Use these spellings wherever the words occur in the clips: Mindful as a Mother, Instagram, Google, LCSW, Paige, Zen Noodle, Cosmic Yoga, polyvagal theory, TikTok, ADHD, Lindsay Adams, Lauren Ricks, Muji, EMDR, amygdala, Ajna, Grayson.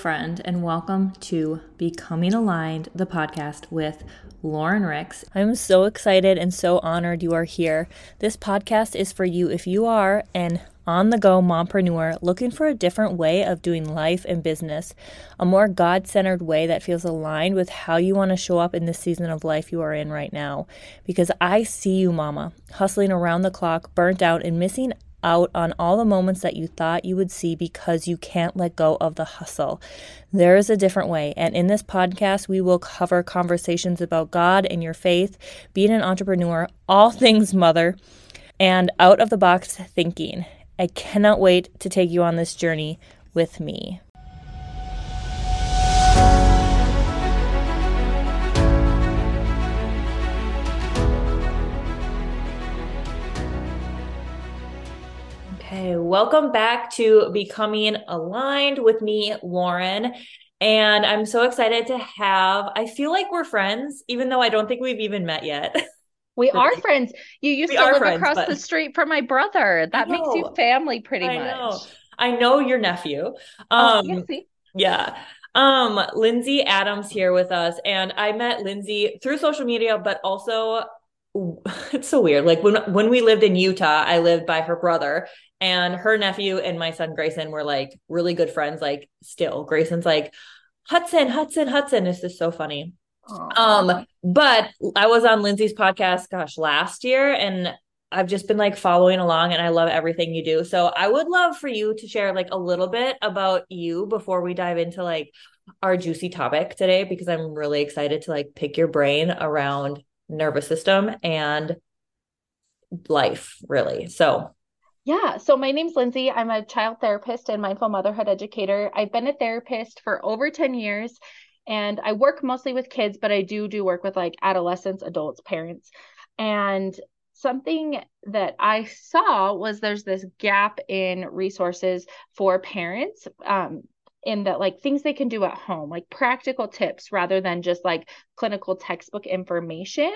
friend, and welcome to Becoming Aligned, the podcast with Lauren Ricks. I'm so excited and so honored you are here. This podcast is for you if you are an on-the-go mompreneur looking for a different way of doing life and business, a more God-centered way that feels aligned with how you want to show up in this season of life you are in right now. Because I see you, mama, hustling around the clock, burnt out, and missing out on all the moments that you thought you would see because you can't let go of the hustle. There is a different way, and in this podcast, we will cover conversations about God and your faith, being an entrepreneur, all things mother, and out-of-the-box thinking. I cannot wait to take you on this journey with me. Okay, welcome back to Becoming Aligned with me, Lauren. And I'm so excited to have, I feel like we're friends, even though I don't think we've even met yet. We are friends. You used to live across the street from my brother. That makes you family pretty much. I know your nephew. Yeah. Lindsay Adams here with us. And I met Lindsay through social media, but also it's so weird. Like when we lived in Utah, I lived by her brother, and her nephew and my son Grayson were like really good friends. Like still, Grayson's like Hudson. This is so funny. Aww. But I was on Lindsay's podcast, last year, and I've just been like following along, and I love everything you do. So I would love for you to share like a little bit about you before we dive into like our juicy topic today, because I'm really excited to like pick your brain around nervous system and life, really. So my name's Lindsay. I'm a child therapist and mindful motherhood educator. I've been a therapist for over 10 years, and I work mostly with kids, but I do work with like adolescents, adults, parents. And something that I saw was there's this gap in resources for parents, in that like things they can do at home, like practical tips rather than just like clinical textbook information.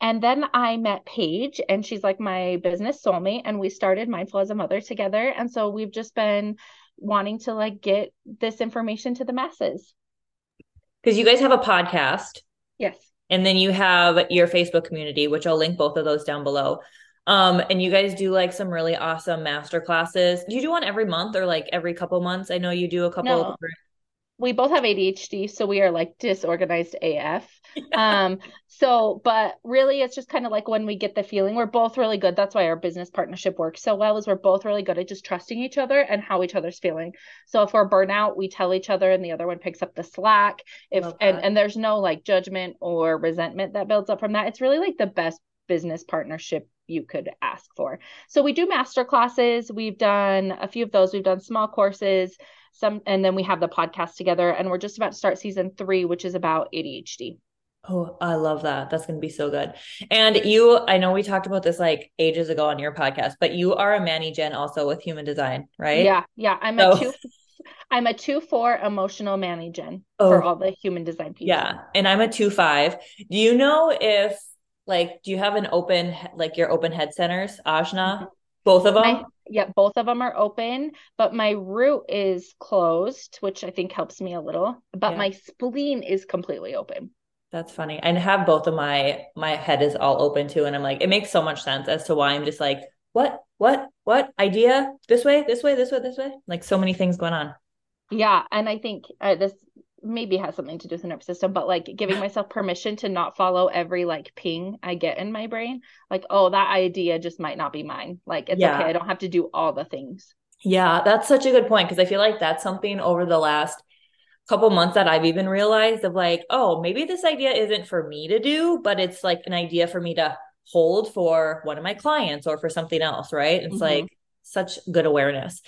And then I met Paige, and she's like my business soulmate, and we started Mindful as a Mother together. And so we've just been wanting to like get this information to the masses. Because you guys have a podcast. Yes. And then you have your Facebook community, which I'll link both of those down below. And you guys do like some really awesome masterclasses. Do you do one every month or like every couple months? I know you do a couple. No. We both have ADHD, so we are like disorganized AF. Yeah. But really it's just kind of like when we get the feeling, we're both really good. That's why our business partnership works so well, is we're both really good at just trusting each other and how each other's feeling. So if we're burnout, we tell each other and the other one picks up the slack. And there's no like judgment or resentment that builds up from that. It's really like the best business partnership you could ask for. So we do master classes. We've done a few of those. We've done small courses, some, and then we have the podcast together, and we're just about to start season 3, which is about ADHD. Oh, I love that. That's going to be so good. And you, I know we talked about this like ages ago on your podcast, but you are a Manny Gen also with human design, right? Yeah. I'm a 2/4 emotional Manny Gen for all the human design people. Yeah. And I'm a 2/5. Do you know if, like, do you have an open, like your open head centers, Ajna, both of them? Both of them are open, but my root is closed, which I think helps me a little, but my spleen is completely open. That's funny. I have both of my head is all open too. And I'm like, it makes so much sense as to why I'm just like, what idea? This way. Like so many things going on. Yeah. And I think this maybe has something to do with the nervous system, but like giving myself permission to not follow every like ping I get in my brain. Like, oh, that idea just might not be mine. Like, it's okay. I don't have to do all the things. Yeah. That's such a good point. Cause I feel like that's something over the last couple months that I've even realized of like, oh, maybe this idea isn't for me to do, but it's like an idea for me to hold for one of my clients or for something else. Right. It's like such good awareness.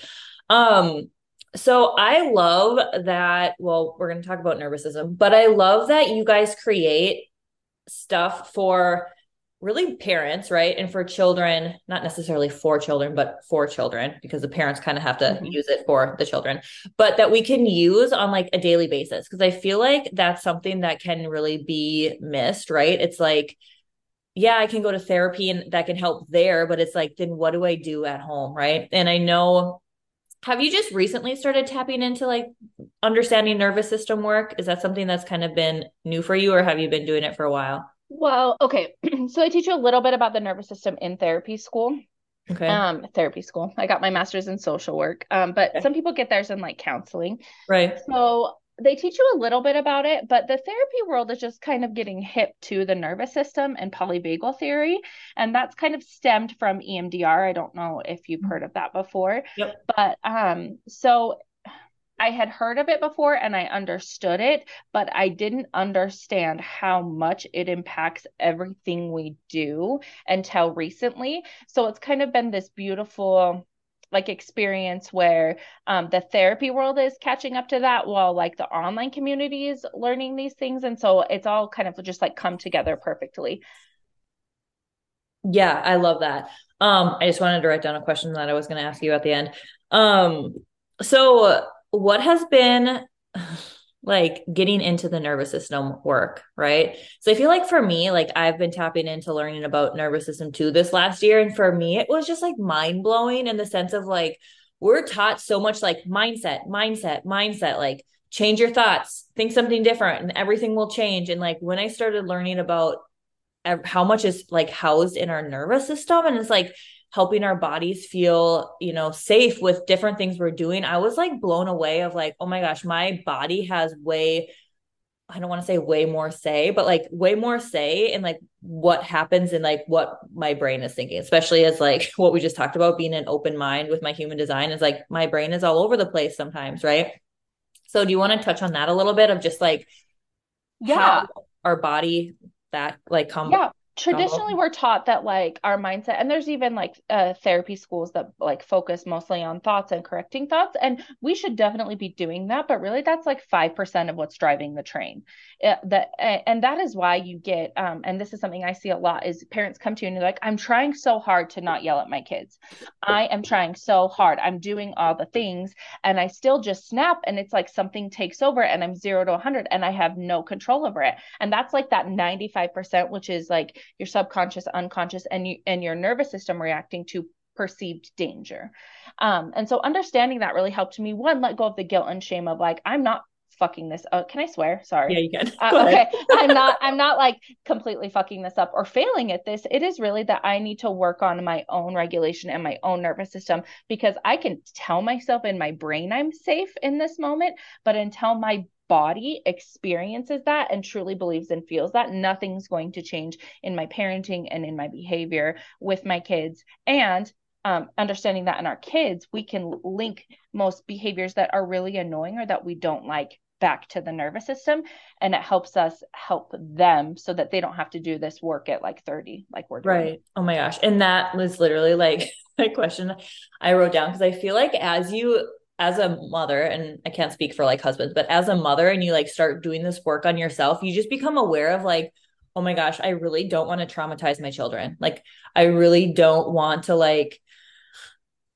So I love that. Well, we're going to talk about nervous system, but I love that you guys create stuff for really parents, right? And for children, not necessarily for children, but for children, because the parents kind of have to use it for the children, but that we can use on like a daily basis. Cause I feel like that's something that can really be missed, right? It's like, yeah, I can go to therapy and that can help there, but it's like, then what do I do at home? Right. And I know Have you just recently started tapping into like understanding nervous system work? Is that something that's kind of been new for you, or have you been doing it for a while? Well, okay. So I teach a little bit about the nervous system in therapy school. Okay. Therapy school. I got my master's in social work. But okay. Some people get theirs in like counseling. Right. So they teach you a little bit about it, but the therapy world is just kind of getting hip to the nervous system and polyvagal theory. And that's kind of stemmed from EMDR. I don't know if you've heard of that before, yep. But, so I had heard of it before and I understood it, but I didn't understand how much it impacts everything we do until recently. So it's kind of been this beautiful like experience where the therapy world is catching up to that while like the online community is learning these things. And so it's all kind of just like come together perfectly. Yeah, I love that. I just wanted to write down a question that I was going to ask you at the end. So what has been like getting into the nervous system work, right? So I feel like for me, like I've been tapping into learning about nervous system too this last year. And for me, it was just like mind blowing in the sense of like, we're taught so much like mindset, like change your thoughts, think something different and everything will change. And like, when I started learning about how much is like housed in our nervous system and it's like helping our bodies feel, you know, safe with different things we're doing. I was like blown away of like, oh my gosh, my body has way, I don't want to say way more say, but like way more say in like what happens and like what my brain is thinking, especially as like what we just talked about being an open mind with my human design is like, my brain is all over the place sometimes. Right. So do you want to touch on that a little bit of just like, yeah, our body that like comes. Yeah. Traditionally, we're taught that like our mindset, and there's even like therapy schools that like focus mostly on thoughts and correcting thoughts. And we should definitely be doing that. But really, that's like 5% of what's driving the train. And that is why you get, and this is something I see a lot, is parents come to you and they're like, I'm trying so hard to not yell at my kids. I am trying so hard. I'm doing all the things and I still just snap. And it's like something takes over and I'm 0 to 100 and I have no control over it. And that's like that 95%, which is like your subconscious, unconscious, and your nervous system reacting to perceived danger. And so understanding that really helped me, one, let go of the guilt and shame of like, I'm not fucking this up. Can I swear? Sorry. Yeah, you can. Okay. I'm not like completely fucking this up or failing at this. It is really that I need to work on my own regulation and my own nervous system, because I can tell myself in my brain I'm safe in this moment, but until my body experiences that and truly believes and feels that, nothing's going to change in my parenting and in my behavior with my kids. And understanding that in our kids, we can link most behaviors that are really annoying or that we don't like back to the nervous system. And it helps us help them so that they don't have to do this work at like 30, like we're doing. Right. Oh my gosh. And that was literally like my question I wrote down, because I feel like as a mother, and I can't speak for like husbands, but as a mother and you like start doing this work on yourself, you just become aware of like, oh my gosh, I really don't want to traumatize my children. Like, I really don't want to like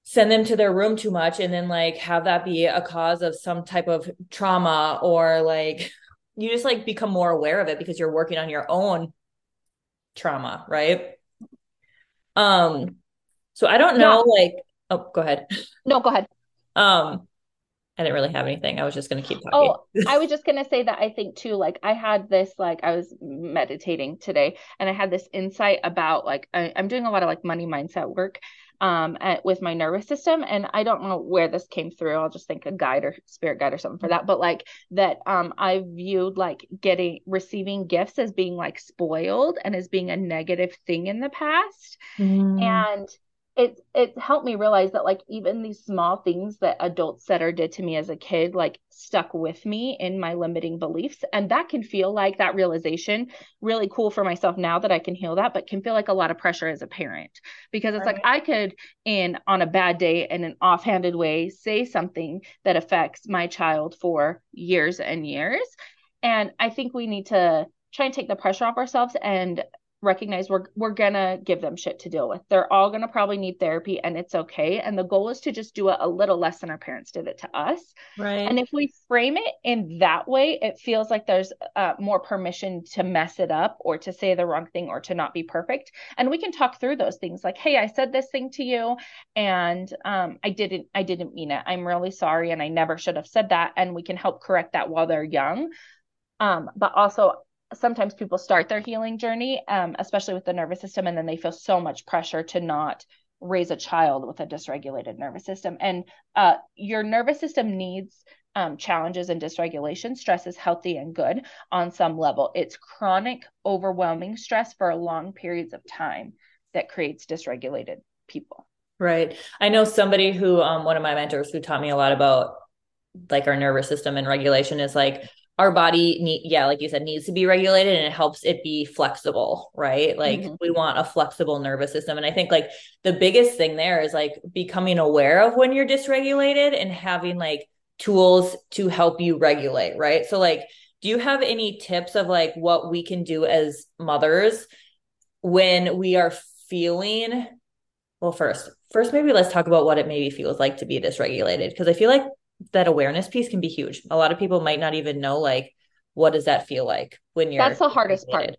send them to their room too much and then like have that be a cause of some type of trauma, or like, you just like become more aware of it because you're working on your own trauma. Right. So I don't know, like, oh, go ahead. No, go ahead. I didn't really have anything. I was just going to keep talking. Oh, I was just going to say that I think too, like I had this, like I was meditating today and I had this insight about like, I'm doing a lot of like money mindset work, with my nervous system. And I don't know where this came through. I'll just think a guide or spirit guide or something for that. But like that, I viewed like receiving gifts as being like spoiled and as being a negative thing in the past. Mm. And it helped me realize that like even these small things that adults said or did to me as a kid, like stuck with me in my limiting beliefs. And that can feel like that realization really cool for myself now that I can heal that, but can feel like a lot of pressure as a parent, because it's right. Like I could on a bad day in an offhanded way, say something that affects my child for years and years. And I think we need to try and take the pressure off ourselves and recognize we're gonna give them shit to deal with. They're all gonna probably need therapy, and it's okay. And the goal is to just do it a little less than our parents did it to us. Right. And if we frame it in that way, it feels like there's more permission to mess it up or to say the wrong thing or to not be perfect. And we can talk through those things like, hey, I said this thing to you and I didn't mean it. I'm really sorry. And I never should have said that. And we can help correct that while they're young. But also, sometimes people start their healing journey, especially with the nervous system, and then they feel so much pressure to not raise a child with a dysregulated nervous system. And your nervous system needs challenges and dysregulation. Stress is healthy and good on some level. It's chronic, overwhelming stress for long periods of time that creates dysregulated people. Right. I know somebody who, one of my mentors who taught me a lot about like our nervous system and regulation is like, our body like you said, needs to be regulated, and it helps it be flexible, right? Like mm-hmm. we want a flexible nervous system. And I think like the biggest thing there is like becoming aware of when you're dysregulated and having like tools to help you regulate, right? So like, do you have any tips of like what we can do as mothers when we are feeling, well, first, maybe let's talk about what it maybe feels like to be dysregulated. Cause I feel like that awareness piece can be huge. A lot of people might not even know, like, what does that feel like when you're... That's the hardest part,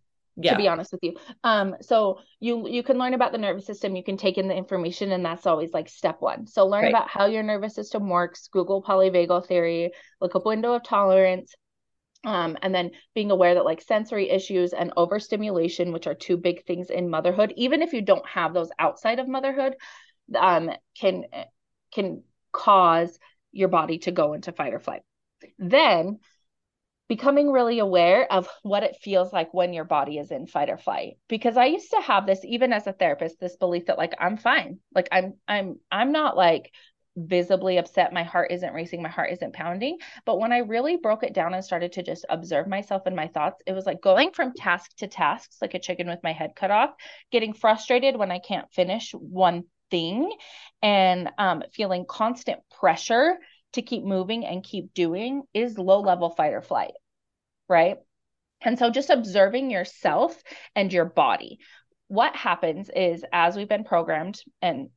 to be honest with you. So you can learn about the nervous system. You can take in the information, and that's always like step one. So learn about how your nervous system works, Google polyvagal theory, look up window of tolerance. And then being aware that like sensory issues and overstimulation, which are two big things in motherhood, even if you don't have those outside of motherhood, can cause your body to go into fight or flight. Then becoming really aware of what it feels like when your body is in fight or flight. Because I used to have this, even as a therapist, this belief that like, I'm fine. Like I'm not like visibly upset. My heart isn't racing. My heart isn't pounding. But when I really broke it down and started to just observe myself and my thoughts, it was like going from task to tasks, like a chicken with my head cut off, getting frustrated when I can't finish one thing, and feeling constant pressure to keep moving and keep doing is low level fight or flight, right? And so just observing yourself and your body. What happens is, as we've been programmed and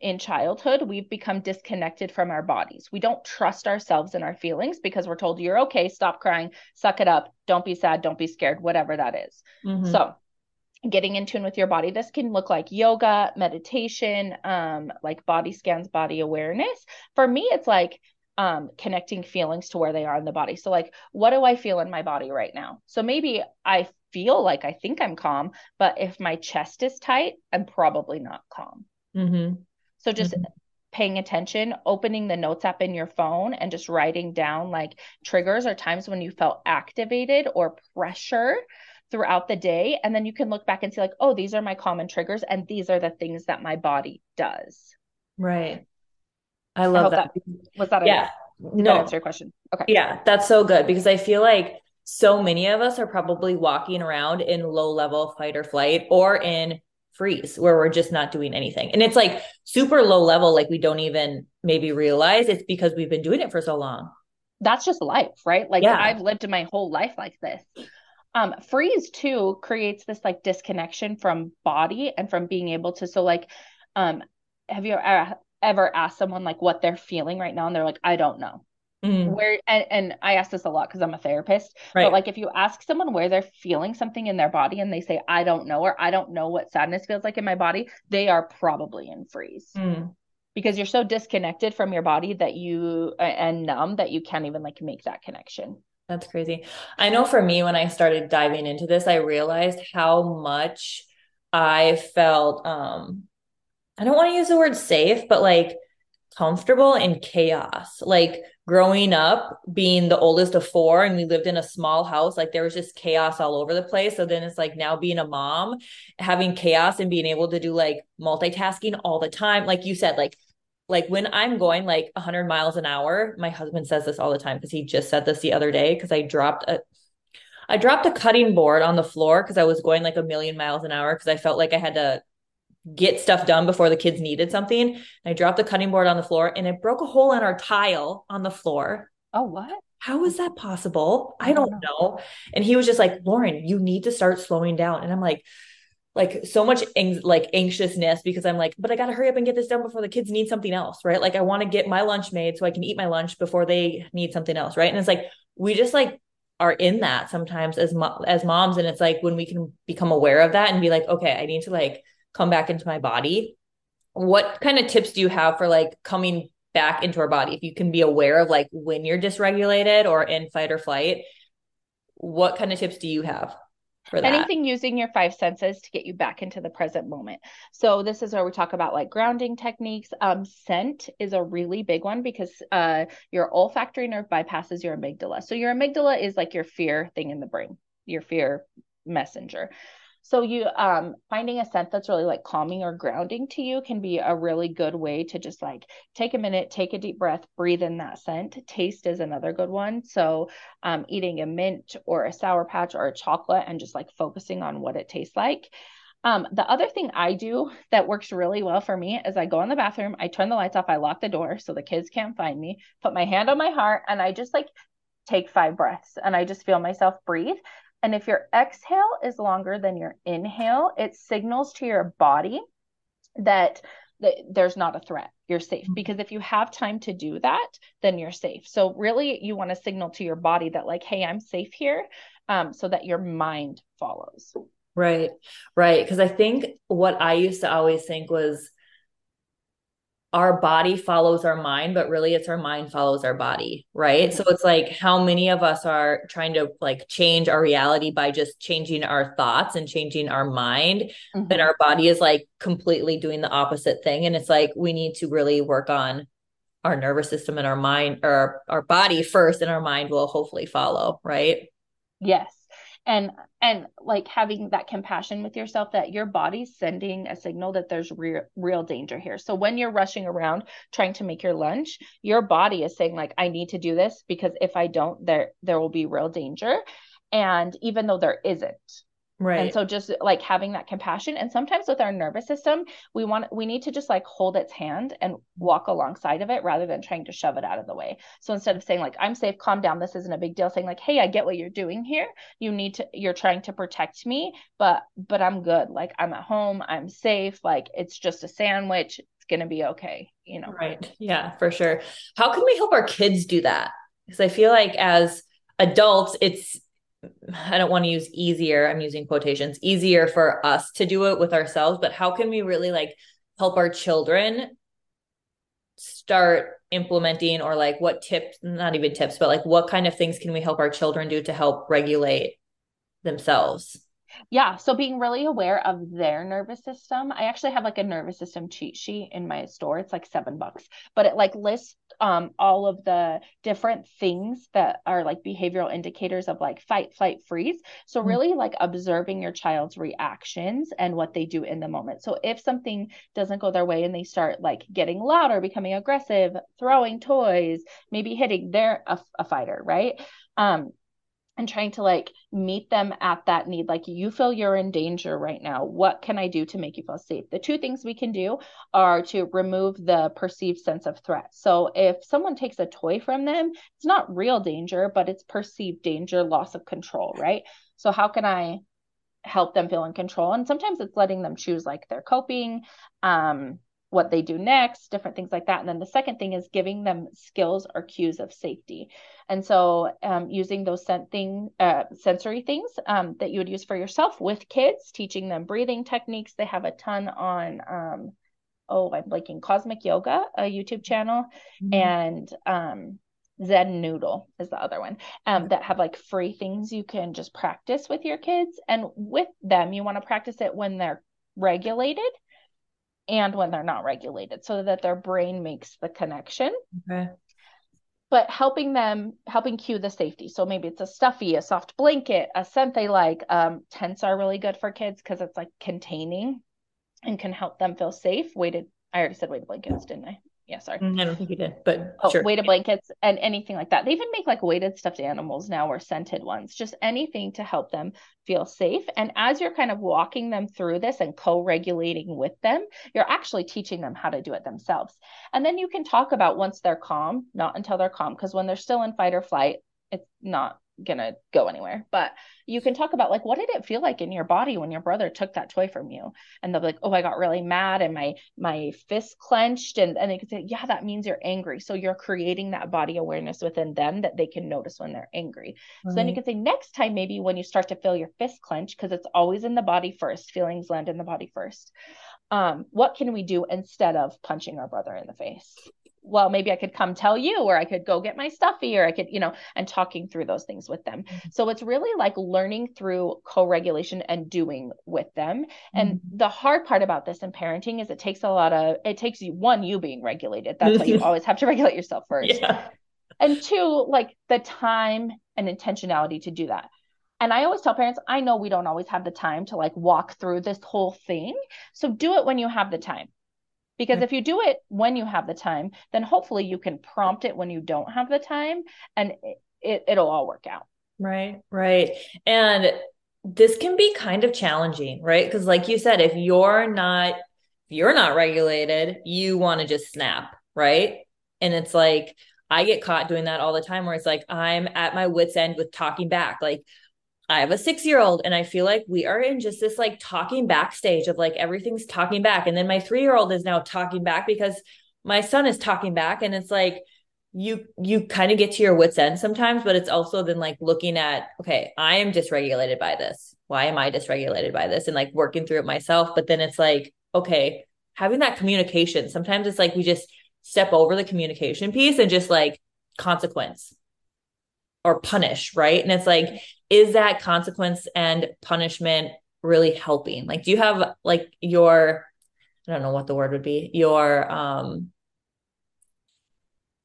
in childhood, we've become disconnected from our bodies. We don't trust ourselves and our feelings because we're told you're okay, stop crying, suck it up, don't be sad, don't be scared, whatever that is. Mm-hmm. So getting in tune with your body. This can look like yoga, meditation, like body scans, body awareness. For me, it's like connecting feelings to where they are in the body. So like, what do I feel in my body right now? So maybe I feel like I think I'm calm, but if my chest is tight, I'm probably not calm. Mm-hmm. So just paying attention, opening the notes app in your phone and just writing down like triggers or times when you felt activated or pressure throughout the day. And then you can look back and see like, oh, these are my common triggers. And these are the things that my body does. Right. I love that. Was that that answer your question? Okay. Yeah. That's so good, because I feel like so many of us are probably walking around in low level fight or flight or in freeze where we're just not doing anything. And it's like super low level. Like we don't even maybe realize it's because we've been doing it for so long. That's just life, right? Like I've lived my whole life like this. Freeze too creates this like disconnection from body and from being able to, so like, have you ever asked someone like what they're feeling right now? And they're like, I don't know where, and I ask this a lot cause I'm a therapist, but like if you ask someone where they're feeling something in their body and they say, I don't know, or I don't know what sadness feels like in my body, they are probably in freeze because you're so disconnected from your body that you, and numb that you can't even like make that connection. That's crazy. I know for me, when I started diving into this, I realized how much I felt, I don't want to use the word safe, but like comfortable in chaos. Like growing up being the oldest of four and we lived in a small house, like there was just chaos all over the place. So then it's like now being a mom, having chaos and being able to do like multitasking all the time. Like you said, like when I'm going like 100 miles an hour, my husband says this all the time because he just said this the other day because I dropped a cutting board on the floor because I was going like a million miles an hour because I felt like I had to get stuff done before the kids needed something. And I dropped the cutting board on the floor and it broke a hole in our tile on the floor. Oh, what? How is that possible? I don't know. And he was just like, Lauren, you need to start slowing down. And I'm like, like so much anxiousness because I'm like, but I got to hurry up and get this done before the kids need something else. Right. Like I want to get my lunch made so I can eat my lunch before they need something else. Right. And it's like, we just like are in that sometimes as moms. And it's like, when we can become aware of that and be like, okay, I need to like come back into my body. What kind of tips do you have for like coming back into our body? If you can be aware of like when you're dysregulated or in fight or flight, what kind of tips do you have? Anything using your five senses to get you back into the present moment. So this is where we talk about like grounding techniques. Scent is a really big one because your olfactory nerve bypasses your amygdala. So your amygdala is like your fear thing in the brain, your fear messenger. So you finding a scent that's really like calming or grounding to you can be a really good way to just like take a minute, take a deep breath, breathe in that scent. Taste is another good one. So eating a mint or a Sour Patch or a chocolate and just like focusing on what it tastes like. The other thing I do that works really well for me is I go in the bathroom, I turn the lights off, I lock the door so the kids can't find me, put my hand on my heart, and I just like take 5 breaths and I just feel myself breathe. And if your exhale is longer than your inhale, it signals to your body that there's not a threat. You're safe, because if you have time to do that, then you're safe. So really you want to signal to your body that like, hey, I'm safe here, so that your mind follows. Right. Right. Because I think what I used to always think was our body follows our mind, but really it's our mind follows our body. Right. So it's like how many of us are trying to like change our reality by just changing our thoughts and changing our mind, but our body is like completely doing the opposite thing. And it's like, we need to really work on our nervous system and our mind, or our body first, and our mind will hopefully follow. Right. Yes. And like having that compassion with yourself that your body's sending a signal that there's real danger here. So when you're rushing around trying to make your lunch, your body is saying like, I need to do this because if I don't, there will be real danger. And even though there isn't. Right. And so just like having that compassion. And sometimes with our nervous system, we need to just like hold its hand and walk alongside of it rather than trying to shove it out of the way. So instead of saying like, I'm safe, calm down, this isn't a big deal, saying like, hey, I get what you're doing here. You're trying to protect me, but I'm good. Like I'm at home, I'm safe. Like it's just a sandwich. It's going to be okay. You know? Right. Yeah, for sure. How can we help our kids do that? Because I feel like as adults, I don't want to use easier. I'm using quotations, easier for us to do it with ourselves, but how can we really like help our children start implementing, or like what tips, not even tips, but like what kind of things can we help our children do to help regulate themselves? Yeah. So being really aware of their nervous system. I actually have like a nervous system cheat sheet in my store. It's like $7, but it like lists all of the different things that are like behavioral indicators of like fight, flight, freeze. So really like observing your child's reactions and what they do in the moment. So if something doesn't go their way and they start like getting louder, becoming aggressive, throwing toys, maybe hitting a fighter, right? And trying to like meet them at that need. Like you feel you're in danger right now. What can I do to make you feel safe? The 2 things we can do are to remove the perceived sense of threat. So if someone takes a toy from them, it's not real danger, but it's perceived danger, loss of control, right? So how can I help them feel in control? And sometimes it's letting them choose like their coping, what they do next, different things like that. And then the second thing is giving them skills or cues of safety. And so using those sensory things that you would use for yourself with kids, teaching them breathing techniques. They have a ton on, I'm blanking, Cosmic Yoga, a YouTube channel, and Zen Noodle is the other one, that have like free things you can just practice with your kids. And with them, you want to practice it when they're regulated and when they're not regulated, so that their brain makes the connection. Okay. But helping cue the safety. So maybe it's a stuffy, a soft blanket, a scent they like. Tents are really good for kids because it's like containing and can help them feel safe. I already said weighted blankets, didn't I? Yeah, sorry. I don't think you did, but sure. Weighted blankets and anything like that. They even make like weighted stuffed animals now, or scented ones, just anything to help them feel safe. And as you're kind of walking them through this and co-regulating with them, you're actually teaching them how to do it themselves. And then you can talk about once they're calm, not until they're calm, because when they're still in fight or flight, it's not gonna go anywhere. But you can talk about, like, what did it feel like in your body when your brother took that toy from you? And they'll be like, oh, I got really mad and my fist clenched. And they could say, yeah, that means you're angry. So you're creating that body awareness within them that they can notice when they're angry. Right. So then you can say, next time, maybe when you start to feel your fist clench, because it's always in the body first, feelings land in the body first. What can we do instead of punching our brother in the face? Well, maybe I could come tell you, or I could go get my stuffy, or I could, and talking through those things with them. Mm-hmm. So it's really like learning through co-regulation and doing with them. Mm-hmm. And the hard part about this in parenting is it takes you being regulated. That's why you always have to regulate yourself first. Yeah. And two, like the time and intentionality to do that. And I always tell parents, I know we don't always have the time to like walk through this whole thing. So do it when you have the time. Because if you do it when you have the time, then hopefully you can prompt it when you don't have the time, and it'll all work out. Right. And this can be kind of challenging, right? Because like you said, if you're not regulated, you want to just snap, right? And it's like, I get caught doing that all the time where it's like, I'm at my wit's end with talking back. Like, I have a 6-year-old and I feel like we are in just this like talking back stage of like, everything's talking back. And then my 3-year-old is now talking back because my son is talking back. And it's like, you kind of get to your wit's end sometimes, but it's also then like looking at, okay, I am dysregulated by this. Why am I dysregulated by this? And like working through it myself. But then it's like, okay, having that communication, sometimes it's like, we just step over the communication piece and just like consequence or punish. Right. And it's like, is that consequence and punishment really helping? Like, do you have like your, I don't know what the word would be, your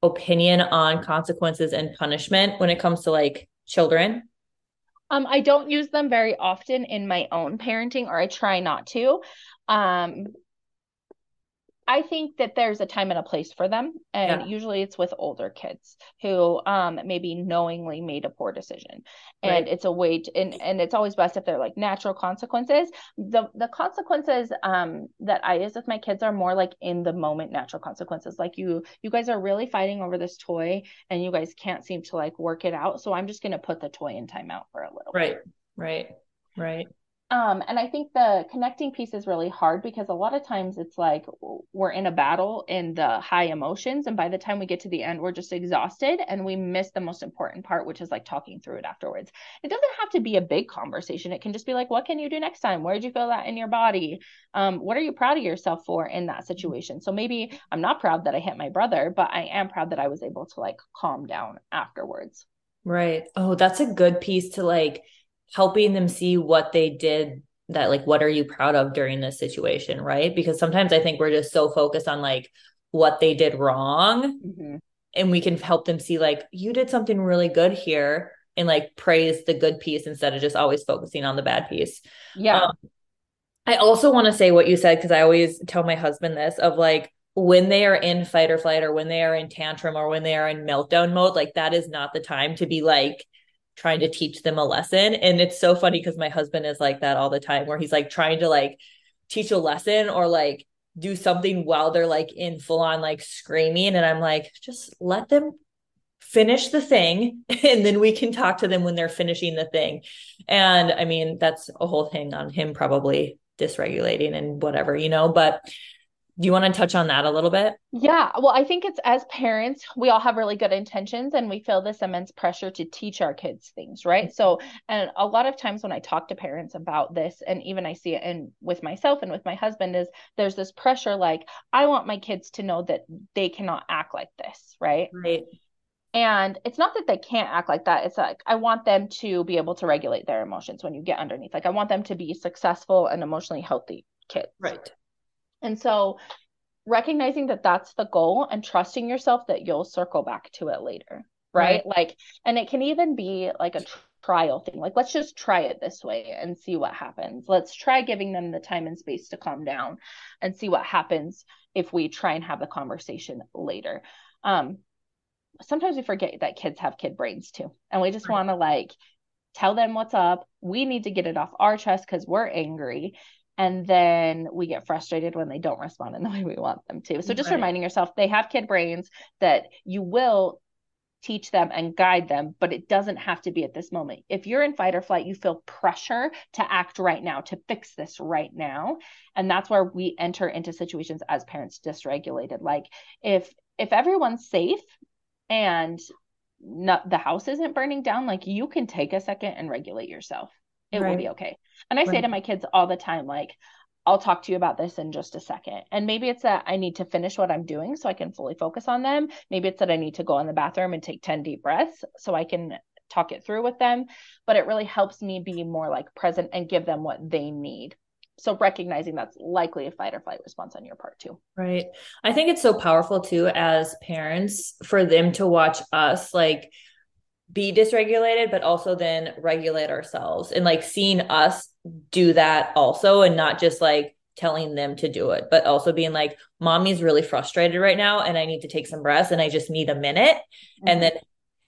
opinion on consequences and punishment when it comes to like children? I don't use them very often in my own parenting, or I try not to. I think that there's a time and a place for them. And usually it's with older kids who maybe knowingly made a poor decision. And it's a way to, and it's always best if they're like natural consequences. The consequences that I use with my kids are more like in the moment, natural consequences. Like you guys are really fighting over this toy and you guys can't seem to like work it out. So I'm just going to put the toy in timeout for a little bit. Right. And I think the connecting piece is really hard because a lot of times it's like we're in a battle in the high emotions. And by the time we get to the end, we're just exhausted and we miss the most important part, which is like talking through it afterwards. It doesn't have to be a big conversation. It can just be like, what can you do next time? Where did you feel that in your body? What are you proud of yourself for in that situation? So maybe I'm not proud that I hit my brother, but I am proud that I was able to like calm down afterwards. Right. Oh, that's a good piece to like helping them see what they did, that like, what are you proud of during this situation? Right. Because sometimes I think we're just so focused on like what they did wrong, and we can help them see like, you did something really good here, and like praise the good piece instead of just always focusing on the bad piece. Yeah. I also want to say what you said, cause I always tell my husband this, of like, when they are in fight or flight, or when they are in tantrum, or when they are in meltdown mode, like that is not the time to be like trying to teach them a lesson. And it's so funny because my husband is like that all the time, where he's like trying to like teach a lesson or like do something while they're like in full on like screaming. And I'm like, just let them finish the thing. And then we can talk to them when they're finishing the thing. And I mean, that's a whole thing on him probably dysregulating and whatever, but do you want to touch on that a little bit? Yeah. Well, I think it's, as parents, we all have really good intentions and we feel this immense pressure to teach our kids things, right? So, and a lot of times when I talk to parents about this, and even I see it in with myself and with my husband, is there's this pressure, like, I want my kids to know that they cannot act like this, right? Right. And it's not that they can't act like that. It's like, I want them to be able to regulate their emotions when you get underneath. Like, I want them to be successful and emotionally healthy kids. Right. And so recognizing that that's the goal and trusting yourself that you'll circle back to it later, right? Like, and it can even be like a trial thing. Like, let's just try it this way and see what happens. Let's try giving them the time and space to calm down and see what happens if we try and have the conversation later. Sometimes we forget that kids have kid brains too. And we just want to like tell them what's up. We need to get it off our chest because we're angry. And then we get frustrated when they don't respond in the way we want them to. So just reminding yourself, they have kid brains, that you will teach them and guide them, but it doesn't have to be at this moment. If you're in fight or flight, you feel pressure to act right now, to fix this right now. And that's where we enter into situations as parents dysregulated. Like if everyone's safe and not, the house isn't burning down, like you can take a second and regulate yourself. It will be okay. And I say to my kids all the time, like, I'll talk to you about this in just a second. And maybe it's that I need to finish what I'm doing so I can fully focus on them. Maybe it's that I need to go in the bathroom and take 10 deep breaths so I can talk it through with them. But it really helps me be more like present and give them what they need. So recognizing that's likely a fight or flight response on your part too. Right. I think it's so powerful too, as parents, for them to watch us like be dysregulated, but also then regulate ourselves, and like seeing us do that also, and not just like telling them to do it, but also being like, mommy's really frustrated right now and I need to take some breaths and I just need a minute. Mm-hmm. And then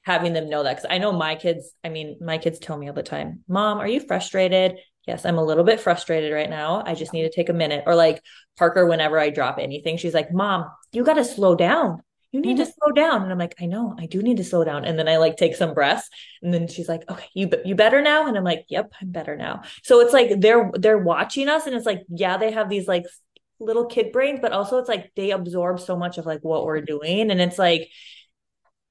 having them know that, because I know my kids, I mean, my kids tell me all the time, Mom, are you frustrated? Yes, I'm a little bit frustrated right now. I just need to take a minute. Or like Parker, whenever I drop anything, she's like, Mom, you got to slow down. You need to slow down. And I'm like, I know, I do need to slow down. And then I like take some breaths, and then she's like, okay, you better now? And I'm like, yep, I'm better now. So it's like, they're watching us, and it's like, yeah, they have these like little kid brains, but also it's like, they absorb so much of like what we're doing. And it's like,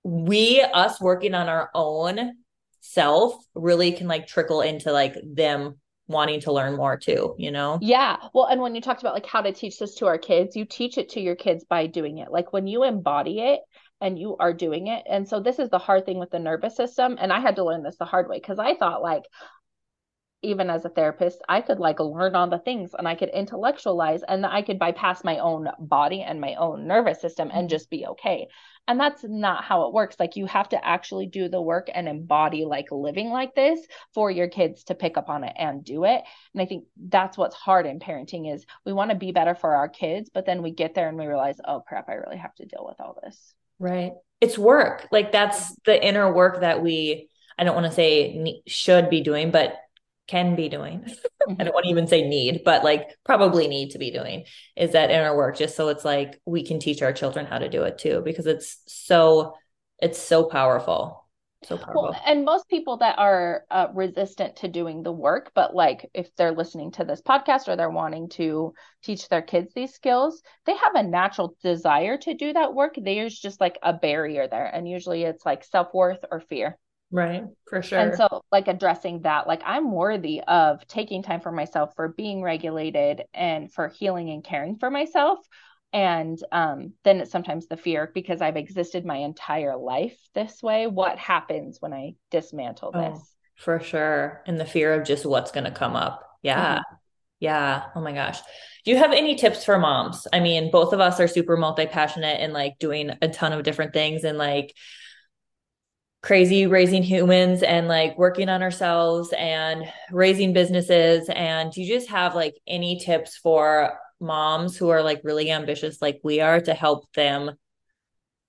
us working on our own self really can like trickle into like them wanting to learn more too, you know? Yeah. Well, and when you talked about like how to teach this to our kids, you teach it to your kids by doing it. Like when you embody it and you are doing it. And so this is the hard thing with the nervous system. And I had to learn this the hard way, because I thought like, even as a therapist, I could like learn all the things and I could intellectualize and I could bypass my own body and my own nervous system and just be okay. And that's not how it works. Like you have to actually do the work and embody like living like this for your kids to pick up on it and do it. And I think that's what's hard in parenting is we want to be better for our kids, but then we get there and we realize, oh crap, I really have to deal with all this. Right. It's work. Like that's the inner work that we, I don't want to say should be doing, but can be doing. I don't want to even say need, but like probably need to be doing, is that inner work, just so it's like we can teach our children how to do it too, because it's so powerful. So powerful. Well, and most people that are resistant to doing the work, but like if they're listening to this podcast or they're wanting to teach their kids these skills, they have a natural desire to do that work. There's just like a barrier there. And usually it's like self-worth or fear. Right. For sure. And so like addressing that, like I'm worthy of taking time for myself, for being regulated, and for healing and caring for myself. And then it's sometimes the fear, because I've existed my entire life this way. What happens when I dismantle this? For sure. And the fear of just what's going to come up. Yeah. Mm-hmm. Yeah. Oh my gosh. Do you have any tips for moms? I mean, both of us are super multi-passionate and like doing a ton of different things, and like crazy raising humans and like working on ourselves and raising businesses. And do you just have like any tips for moms who are like really ambitious, like we are, to help them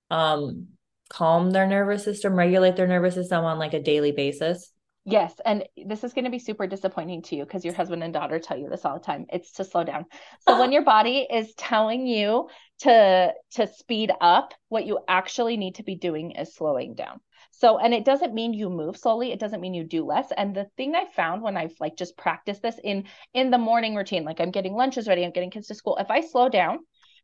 calm their nervous system, regulate their nervous system on like a daily basis? Yes. And this is going to be super disappointing to you, because your husband and daughter tell you this all the time. It's to slow down. So when your body is telling you to speed up, what you actually need to be doing is slowing down. So, and it doesn't mean you move slowly. It doesn't mean you do less. And the thing I found when I've like just practiced this in the morning routine, like I'm getting lunches ready, I'm getting kids to school. If I slow down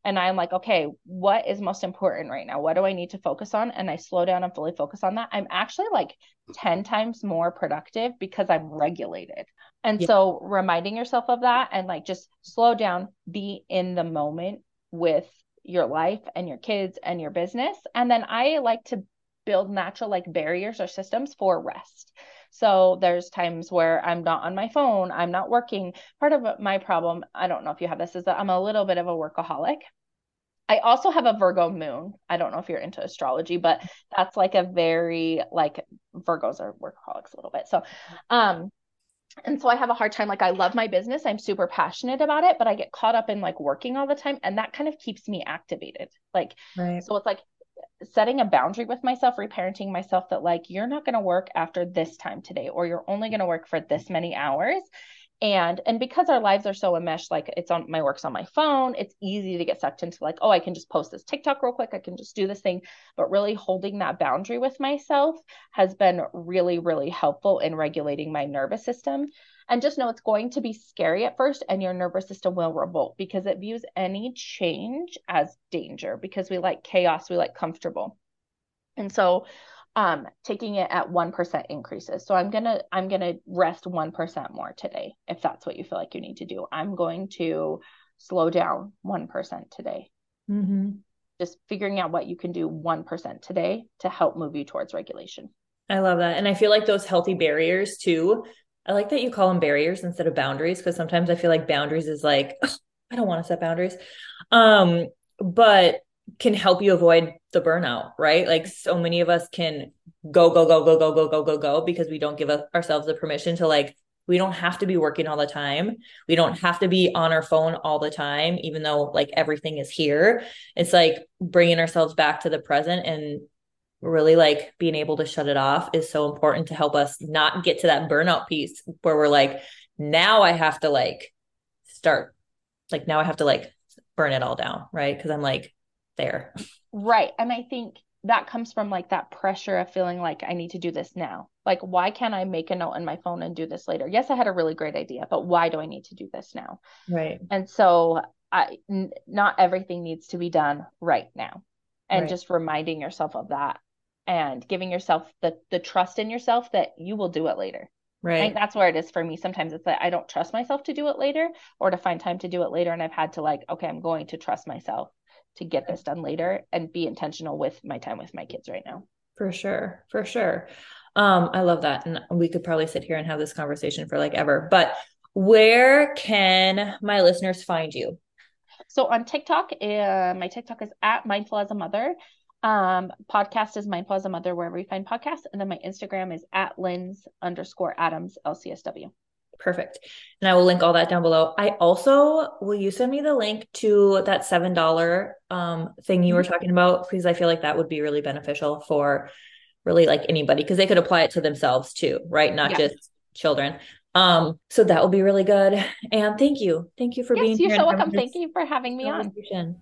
and I'm like, okay, what is most important right now? What do I need to focus on? And I slow down and fully focus on that. I'm actually like 10 times more productive because I'm regulated. And so reminding yourself of that, and like, just slow down, be in the moment with your life and your kids and your business. And then I like to build natural like barriers or systems for rest. So there's times where I'm not on my phone, I'm not working. Part of my problem, I don't know if you have this, is that I'm a little bit of a workaholic. I also have a Virgo moon. I don't know if you're into astrology, but that's like a very like Virgos are workaholics a little bit. So, and so I have a hard time. Like I love my business. I'm super passionate about it, but I get caught up in like working all the time. And that kind of keeps me activated. Like, so it's like setting a boundary with myself, reparenting myself that like, you're not going to work after this time today, or you're only going to work for this many hours. And because our lives are so enmeshed, like it's on my work's on my phone, it's easy to get sucked into like, oh, I can just post this TikTok real quick. I can just do this thing. But really holding that boundary with myself has been really, really helpful in regulating my nervous system. And just know it's going to be scary at first, and your nervous system will revolt because it views any change as danger, because we like chaos, we like comfortable. And so taking it at 1% increases. So I'm going to rest 1% more today. If that's what you feel like you need to do, I'm going to slow down 1% today. Mm-hmm. Just figuring out what you can do 1% today to help move you towards regulation. I love that. And I feel like those healthy barriers too. I like that you call them barriers instead of boundaries, because sometimes I feel like boundaries is like, oh, I don't want to set boundaries. But can help you avoid the burnout, right? Like so many of us can go because we don't give ourselves the permission to like, we don't have to be working all the time. We don't have to be on our phone all the time, even though like everything is here. It's like bringing ourselves back to the present and really like being able to shut it off is so important to help us not get to that burnout piece where we're like, now I have to like start, like now I have to like burn it all down. Right. Cause I'm like, there. Right. And I think that comes from like that pressure of feeling like I need to do this now. Like, why can't I make a note on my phone and do this later? Yes, I had a really great idea, but why do I need to do this now? Right. And so not everything needs to be done right now. And right. Just reminding yourself of that and giving yourself the trust in yourself that you will do it later. Right. I think that's where it is for me. Sometimes it's that I don't trust myself to do it later or to find time to do it later. And I've had to like, okay, I'm going to trust myself to get this done later and be intentional with my time with my kids right now. For sure. For sure. I love that. And we could probably sit here and have this conversation for like ever, but where can my listeners find you? So on TikTok, my TikTok is at Mindful as a Mother. Podcast is Mindful as a Mother, wherever you find podcasts. And then my Instagram is at Linds_Adams LCSW. Perfect. And I will link all that down below. I also, will you send me the link to that $7 thing you were talking about? Because I feel like that would be really beneficial for really like anybody, because they could apply it to themselves too, right? Not just children. So that will be really good. And thank you. Thank you for being here. Yes, you're so welcome. Thank you for having me on.